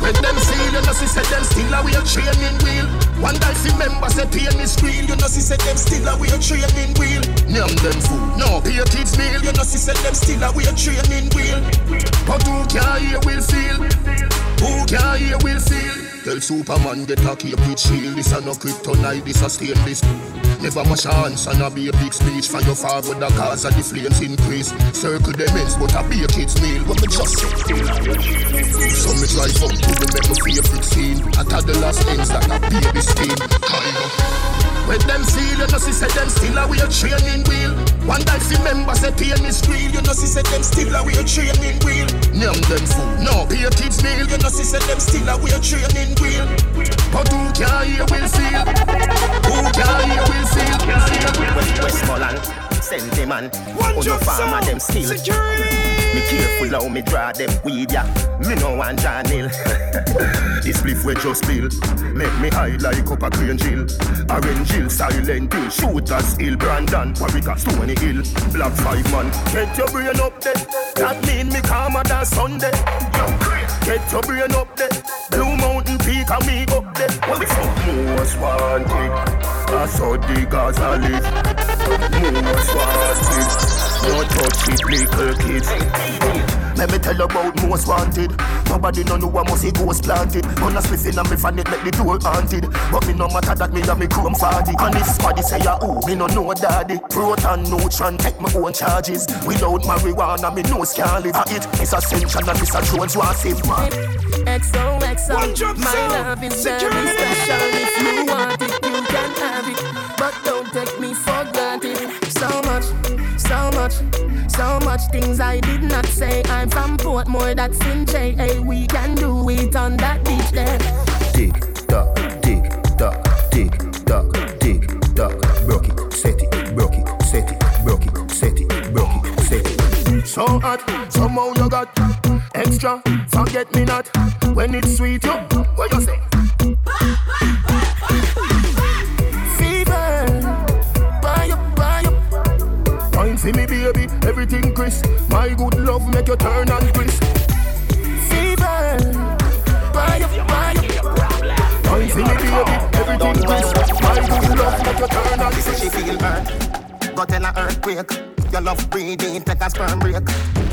When them see you know see say them still a wheel training wheel. One day fi member say pain is real, you know see say them still a wheel training wheel. Name them food, no pay kids meal, you know see say them still a wheel training wheel. But who can hear will feel, who can hear will feel. Tell Superman get a cape with shield. This a no kryptonite, this a stainless. Never much chance and a be a big speech. For your father the cause of the flames increase. Circle the ends but a be a kid's meal. But me just so me drive up to the make my favorite scene. At the last ends that a baby skin. When them seal you know see say them still a wheel training wheel. One day fi member say pain is real, you know see say them still a wheel training wheel. Name them food, no pay a kid's meal, you know see say them still a wheel training wheel. But who can hear will feel? Who can hear will feel? Westmoreland man. One drop sound, them still. Security. Me careful how me draw them weed, yeah. Me no want John Hill. This spliff we just spill. Make me high like up a green Jill. Orange Hill, Silent Hill, Shooters Hill, Brandon, Warwick, Stony Hill, Black Five Man. Get your brain up there. That mean me calmer than Sunday. Get your brain up there. Blue Mountain Peak and me up there. What we say? Most wanted. I saw the Gaza live. Moose wanted. No touch with little kids. Let me tell you about most wanted. Nobody no know what must he ghost planted. Gonna spliff in and me fan it like the door haunted. But me no matter that me have me chrome farty. And if somebody say ya ooh, me no know daddy. Proton neutron take my own charges. Without marijuana me no can live. It is ascension and it's a Jones you are safe man. X O X O, my love is very special. If you want it, you can have it, but don't take me for granted. So much, so much, so much things I did not say. I'm from Portmore, that's in J A. We can do it on that beach there. Tick tock, tick tock, tick tock, tick tock. Broke it, set it, broke it, set it, broke it, set it, broke it, set it. So hot, somehow you got extra. Forget me not when it's sweet. You, what you say? See me baby, everything crisp. My good love make you turn and crisp. Fever, buy up, buy up. Don't see me baby, everything crisp. My good love make you turn and crisp. She feel burnt, got in a earthquake. Your love breathing, take a sperm break.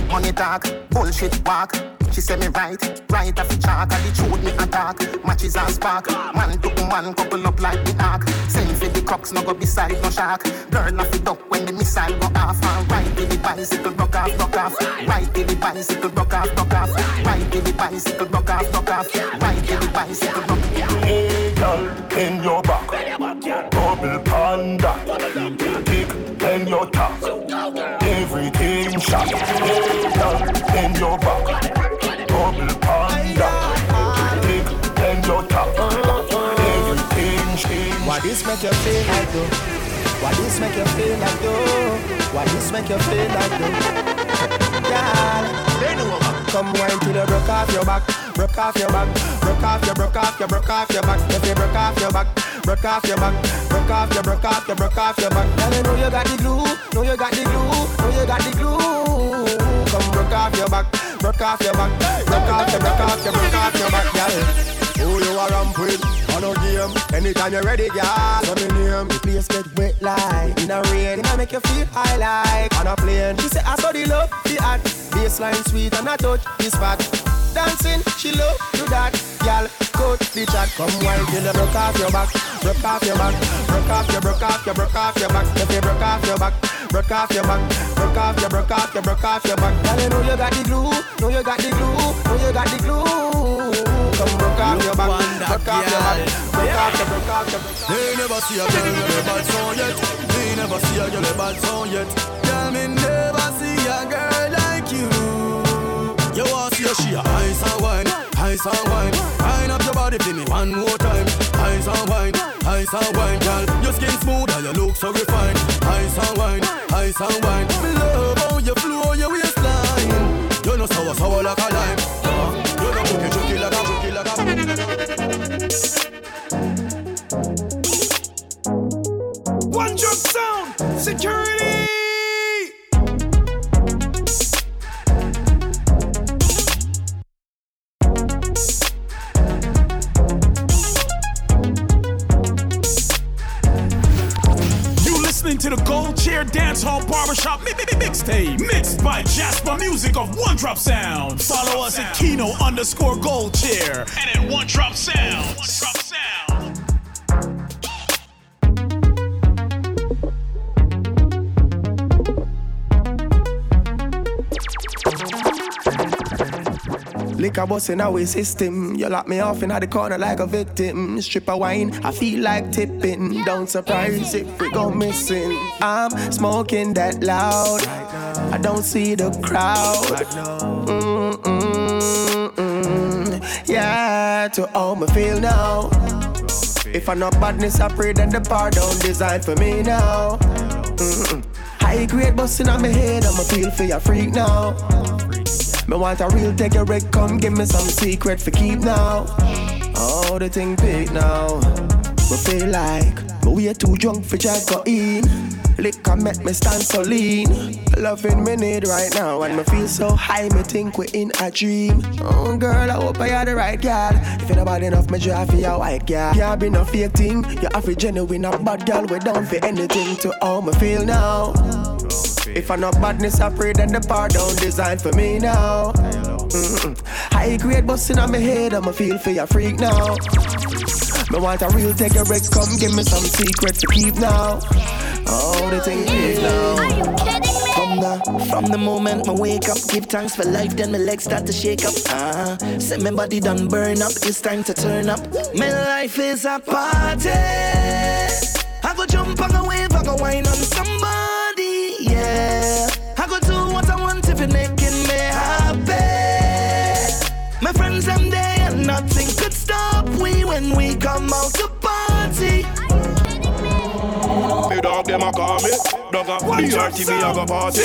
Money talk, bullshit walk. She say me right, right off the chart. And the truth me attack, matches and spark. Man to man, couple up like the arc. Send for the crocs, no go beside no shark. Girl off the duck when the missile go off. And right to the bicycle, rock off, rock off. Right to the bicycle, rock off, rock off. Right to the bicycle, rock off, rock off. Right to the bicycle, rock off. Hey girl, in your back, double panda, kick in your top, everything shot. Hey girl, in your back. Double panda, big and your top. Everything change. Why this make you feel like though? Why this make you feel like though? Why this make you feel like though? Yeah, come wine till you broke off your back, broke off your back, broke off your, broke off your, broke off your back. If you broke off your back, broke off your back, broke off your, broke off your, broke off your back. Now you know you got the glue, know you got the glue, know you got the glue. Come broke off your back. Broke off your back, broke off your, broke off your, broke off your back, girl. Who you are ramp with, on a game. Anytime you're ready, girl. So me name, the place get wet like in a rain, I make you feel high like on a plane. She say I saw the love, the art, baseline sweet and I touch this spot. Dancing, she love do that, girl. Go to the chat, come wild till you broke off your back, broke off your back, broke off your, broke off your, broke off your back. If you broke off your back, broke off your back, broke off your, broke off your, broke off your back. Girl, you know you got the glue, know you got the glue, know you got the glue. Come broke off your back, broke off your back, broke off your, broke off your. They never see a girl with a bad song yet. They never see a girl with a bad song yet. Tell me never see a girl like you. You want to see a ice and wine, ice and wine. Wine up your body for me one more time. Ice and wine, ice and wine, girl. Your skin smooth and you look so refined. Ice and wine, ice and wine. Me love how you flow your waistline. You know sour, sour like a lime. You know cookie, cookie like a cookie like a. One Drop Sound, security. To the Gold Chair Dance Hall Barbershop Mixtape, mixed by Jasper Music of One Drop Sound. Follow us at Kino underscore Gold Chair and at One Drop Sound. One Drop Sound. Liquor busting our system. You lock me off in the corner like a victim. Strip of wine, I feel like tipping. Don't surprise if we go missing. I'm smoking that loud. I don't see the crowd. Mm-mm-mm. Yeah, to all me feel now. If I know badness, I pray that the bar don't design for me now. Mm-mm. High grade busting on my head, I'm a feel for your freak now. Me want a real take a wreck, come give me some secret for keep now. Oh, the thing big now. Me feel like me way too drunk for Jack-o-in. Liquor make me stand so lean. Loving me need right now, and me feel so high, me think we in a dream. Oh girl, I hope I are the right girl. If you not bad enough, me drive for your white girl. Can't be no fake thing, you have a genuine, a bad girl. We down for anything to how me feel now. If I not badness, I pray then the power down designed for me now. Mm-mm. High grade busting on my head, I'ma feel for your freak now. Me want a real take a wreck, come give me some secrets to keep now. Oh, the thing is now. From the moment I wake up, give thanks for life, then my legs start to shake up. Ah, uh-huh. Set my body done burn up, it's time to turn up. My life is a party. I go jump, I go wave, I go wine on somebody, yeah. I go do what I want if it making me happy. My friends, I'm there and nothing could stop we when we come out to party. Me dog, them a call me. Dog a B R T V, I go party.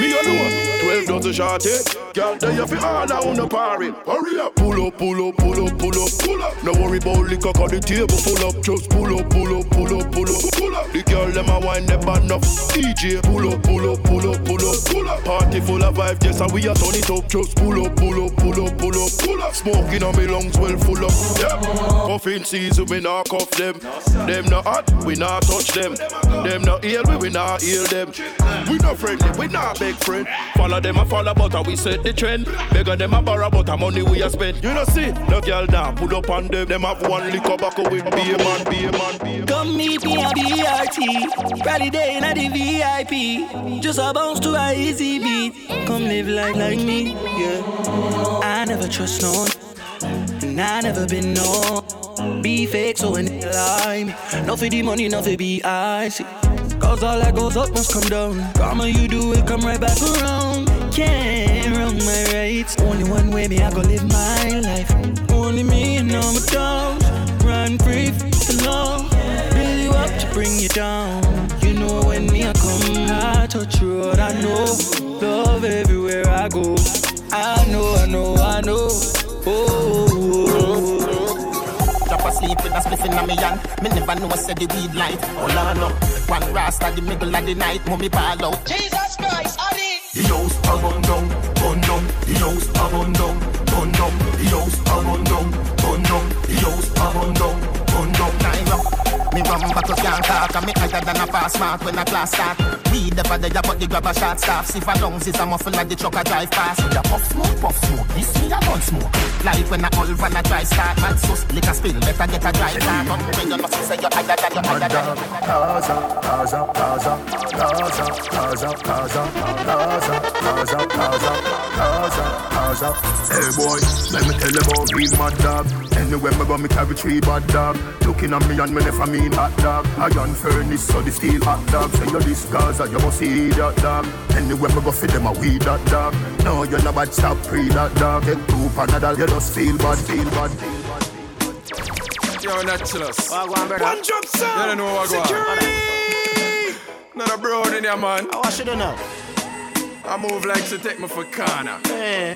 Me alone, twelve dozen shawty. Girl, they have all down the party. Hurry up, pull up, pull up, pull up, pull up, pull up. No worry about liquor, cause the table full up. Just pull up, pull up, pull up, pull up, pull up. The girl, them a wind them band up. D J, pull up, pull up, pull up, pull up, pull up. Party full of vibes, yes, and we a turn it up. Just pull up, pull up, pull up, pull up, pull up. Smoking on me lungs, well full up. Yeah, cuffing season, we not cuff them. Them not hot, we not touch them. Them not heal, we, we not heal them. We not friendly, we not big friend. Follow them a follow, but we set the trend. Beggar them a borrow, but the money we a spend. You know see, no girl now pull up on them. Them have one liquor back with be a man, be a man, be a man. Come meet me at B R T. Friday day in the V I P. Just a bounce to a easy beat. Come live like like me, yeah. I never trust no one, and I never been no. Be fake, so when they lie me. Not for the money, not for be icy. Cause all that goes up must come down. Karma, you do it, come right back around. Can't wrong my rights. Only one way, me, I go live my life. Only me and all my dogs. Run free for love. Build you up to bring you down. You know when me, I come. I touch road, I know. Love everywhere I go. I know, I know, I know. Oh, oh, oh. Drop asleep with a spliff in my hand. Me never know I said the weed light. All I know, one rasta the middle of the night. Mommy ball out. Jesus Christ, Ali! The house a burn down, burn down. The house a burn down, burn down. The house a burn down, burn down. The house a burn down, burn down. Me rum but I can't talk. I'm higher than a fast smart when I class start. Weed never there but the grab a shot staff. See for lungs is a muffin like the truck I drive past. So the puff smoke, puff smoke. This me a bun smoke. Life when I all run a dry start. Man sus, lick a spill, better get a dry start. But when you must say you're higher than you're higher than. Gaza, Gaza, Gaza, Gaza, Gaza, Gaza, Gaza, Gaza, Gaza, Gaza, Gaza. Hey boy, let me tell you about being mad dog. Anywhere me go, me carry three bad dog. Looking at me and me left a mean hot dog. Iron furnace, so the steel hot dog. Say you this Gaza, you must see that dog. Anywhere me go, feed them a weed that dog. No, you're not bad, stop free that dog. Get two panadol, you just feel bad, feel bad. Yo, Naturalist. One Drop Sound. You don't know what I Security. Not a broad in here, man. I wash it enough. I move like she take me for corner. Hey.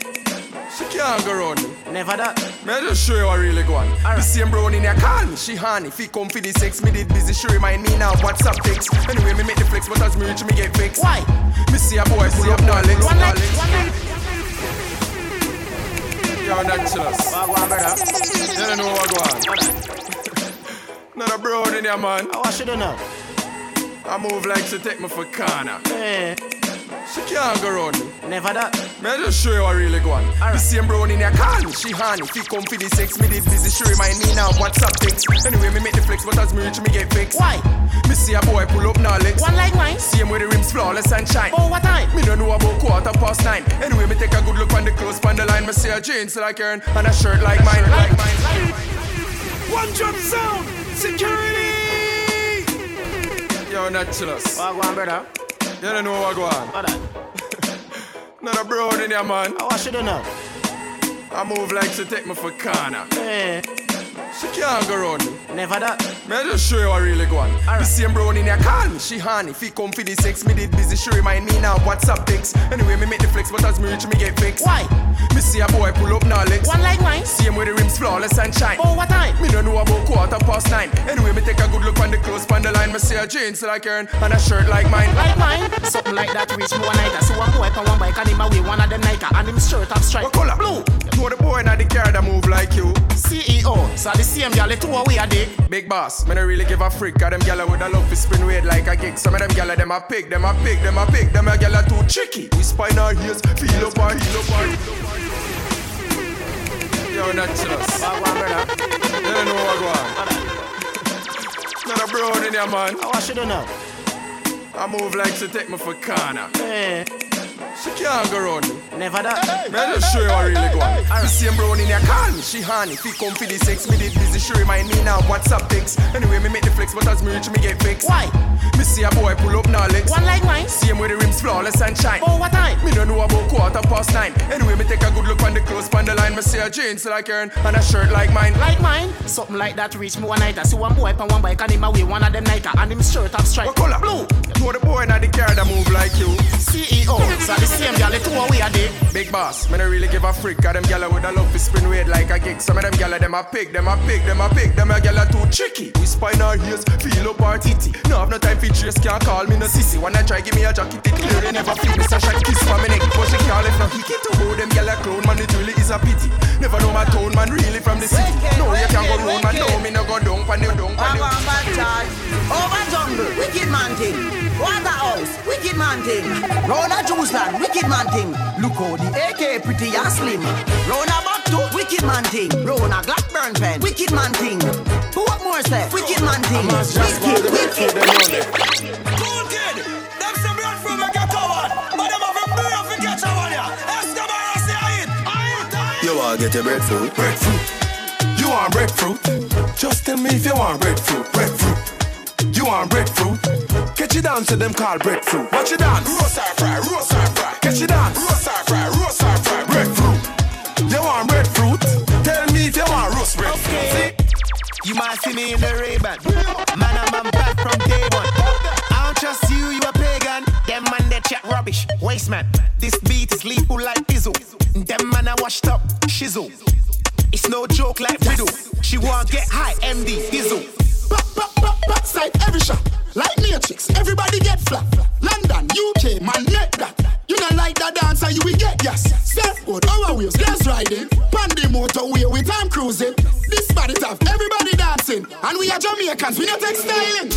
She can't go round me. Never that. May I just show you what really go on. Right. The same brown in here can. She honey. If he come for the sex, me did busy. She remind me now what's up fix. Anyway, me make the flex, but as me reach, me get fixed. Why? Me see a boy pull up knowledge. One night, one night. You're Naturalist. Wow, wow, you don't know what I. Not a broad in here, man. I wash it enough. I move like she take me for corner. Hey. She can't go round me. Never that. May I just show you what really go on. Right. The same brown in here can. She honey. If he come for the sex, me did busy. She remind me now what's up things. Anyway, me make the flex, but as me reach, me get fixed. Why? Me see a boy pull up knowledge. One like mine. Same way the rims flawless and shine. Oh, what time? Me don't know about quarter past nine. Anyway, me take a good look on the clothes on the line. Me see a jeans like hers and a shirt like mine. Like mine. Like mine. One Drop Sound. Security. Yo, Naturalist. Wagwan, brother. You don't know what go on. Not a brown in here, man. I wash it enough. I move like she take me for corner. Hey. She can't go round me. Never that. May I just show you what really go on. Right. The same brown in your can. She honey. If he come for the sex, me did busy. She remind me now WhatsApp text. Anyway, me make the flex, but as me reach, me get fixed. Why? Me see a boy pull up now legs. One like mine. Same way the rims flawless and shine. Oh, what time? Me don't know about quarter past nine. Anyway, me take a good look on the clothes on the line. Me see a jeans like her and a shirt like mine. Like mine. Something like that reach me one nighter. So one boy on one bike and him away one of them nighter. And him shirt up stripe. What color? Blue. You the boy in the car that move like you. C E O. So the same girl, they two away a day. Big boss, me don't really give a freak. Cause them gyal with a love to spin weird like a gig. Some of them gyal, them a pig, them a pig, them a pig. Them a gyal are too tricky. We spine our ears, feel up our heel up our yo, naturals. You don't know what go on. Not a brown in here, man. How I should do now? I move like she take me for corner. Hey. She can't go round me. Never that. Hey, may I just show you what really go on. The same brown in your can. She honey. If he come for the sex, me did busy. She remind me now WhatsApp text. Anyway, me make the flex, but as me reach, me get fixed. Why? Me see a boy pull up now legs. One like mine. Same way the rims flawless and shine. Oh, what time? Me don't know about quarter past nine. Anyway, me take a good look on the clothes on the line. Me see a jeans like her and a shirt like mine. Like mine? Something like that reach me one night. I see one boy on one bike and him away one of them nighter. And him shirt up stripe. What color? Blue. You the boy in the car that move like you. C E O. So the same gyal, two away a day. Big boss, me don't really give a freak. Cause them gyal with a love to spin weird like a gig. Some of them gyal, them a pig, them a pig, them a pig. Them a gyal too tricky. We spine our ears, feel up our titty. No have no time for trace, can't call me no sissy. Wanna try give me a jacket, it clearly never fit me. So she kiss for me neck, but she can't let no hickey. To hold them gyal a clown, man, it really is a pity. Never know my tone, man, really from the city. No, you can't go round, man, no, me no go down, pan you down, pan you down. Over jungle, wicked man thing. Water house, wicked man thing. Rona juice land, wicked man thing. Look how the A K pretty and slim. Rona back to wicked man thing. Rona Blackburn pen, wicked man thing. Who up more stuff? Wicked man thing. Wicked, wicked, wicked. Cool kid, them some bread from a ghetto one. But them have a bread of a ghetto one ya. Escobar, I say I eat, I eat, I eat. You wanna get your breadfruit, breadfruit. You want breadfruit? Just tell me if you want breadfruit, breadfruit. You want breadfruit? Catch you down to them call breadfruit. Watch you down. Roast and fry, roast and fry. Catch you down. Roast and fry, roast and fry. Breadfruit. You want breadfruit? Tell me if you want roast breadfruit. Okay. You might see me in the Ray-Ban. Man, I'm back from day one. I don't trust you, you a pagan. Them man they chat rubbish. Waste man. This beat is lethal like Izzo. Them man I washed up. Shizzle. It's no joke like riddle. She won't get high. M D Dizzle. Back, back, back, backside, every shot. Like matrix, everybody get flat. London, U K, man, make that. You don't like that dancer, you will get yes. Surfboard, our wheels, let's riding. Pandy motorway with time cruising. This body top, everybody dancing. And we are Jamaicans, we don't take styling.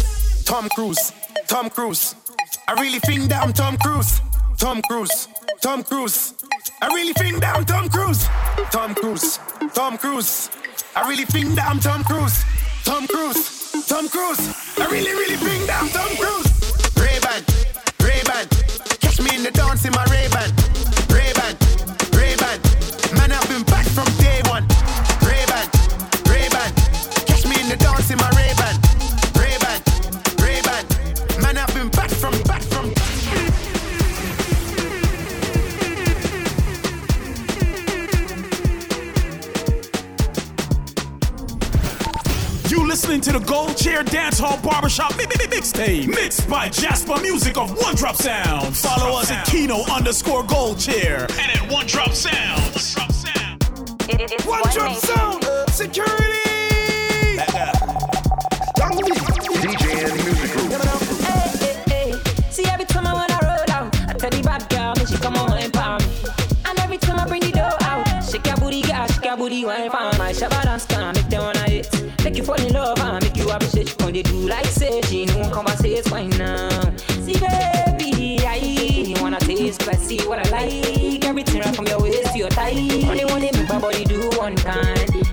Tom Cruise, Tom Cruise. I really think that I'm Tom Cruise. Tom Cruise, Tom Cruise. I really think that I'm Tom Cruise. Tom Cruise, Tom Cruise. I really think that I'm Tom Cruise. Tom Cruise. Tom Cruise, I really, really bring down Tom Cruise. Ray-Ban, Ray-Ban, catch me in the dance in my Ray-Ban. Ray-Ban, Ray-Ban, man, I've been back from day one. Ray-Ban, Ray-Ban, catch me in the dance in my Ray-Ban. Ray-Ban, Ray-Ban, man, I've been back from, back from. You listening to the Gold Chair Dance Hall Barbershop mi- mi- Mixtape, mixed by Jasper Music of One Drop Sounds. Follow Drop us Sounds. At Kino underscore Gold Chair and at One Drop Sounds. One Drop Sounds. It, it, it's One one Drop Sound uh, Security. D J and music group. Hey, hey, hey. See, every time I wanna roll out, I tell the bad girl and she come on and pound me. And every time I bring the door out, shake your booty, girl, shake your booty, wine pound my shabba dance time if they wanna hit. Make you fall in love and make you appreciate you when they do like say she no one conversates why now. See baby, I wanna taste classy what I like. Everything right from your waist to your thigh. Only one they make my body do one time.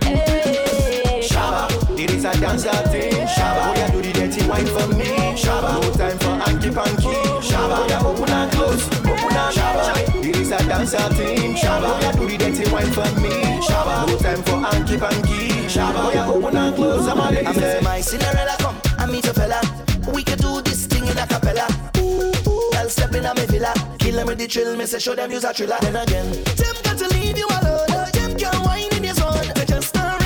Hey, Shabba, there is a dancer thing. Shabba, oh you do the dirty wine for me. Shabba, no time for hanky panky. Shabba, you open and close, open and Shabba. There is a dancer thing. Shabba, oh you do the dirty wine for me. Shabba, no time for hanky panky. Shabba, yeah, open and close, I'm already I miss my Cinderella, come, I meet a fella. We can do this thing in a cappella. Ooh, ooh, I'll step in a me villa. Kill them with the thrill, me say show them use a thriller. Then again, them got to leave you alone. Them can't whine in your zone. They just already.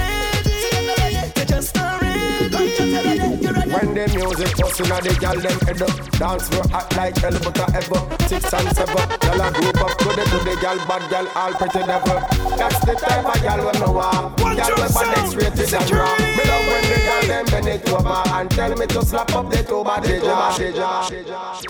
music bustin' at the gal them head up. Dance for act like hell but I ever six and seven. Gal a group up to the to the gal bad gal all pretty devil. That's the type of gal when no want. Gal with my next rate is and wrong. Me love when the gal them bend it over and tell me to slap up the two body jaw.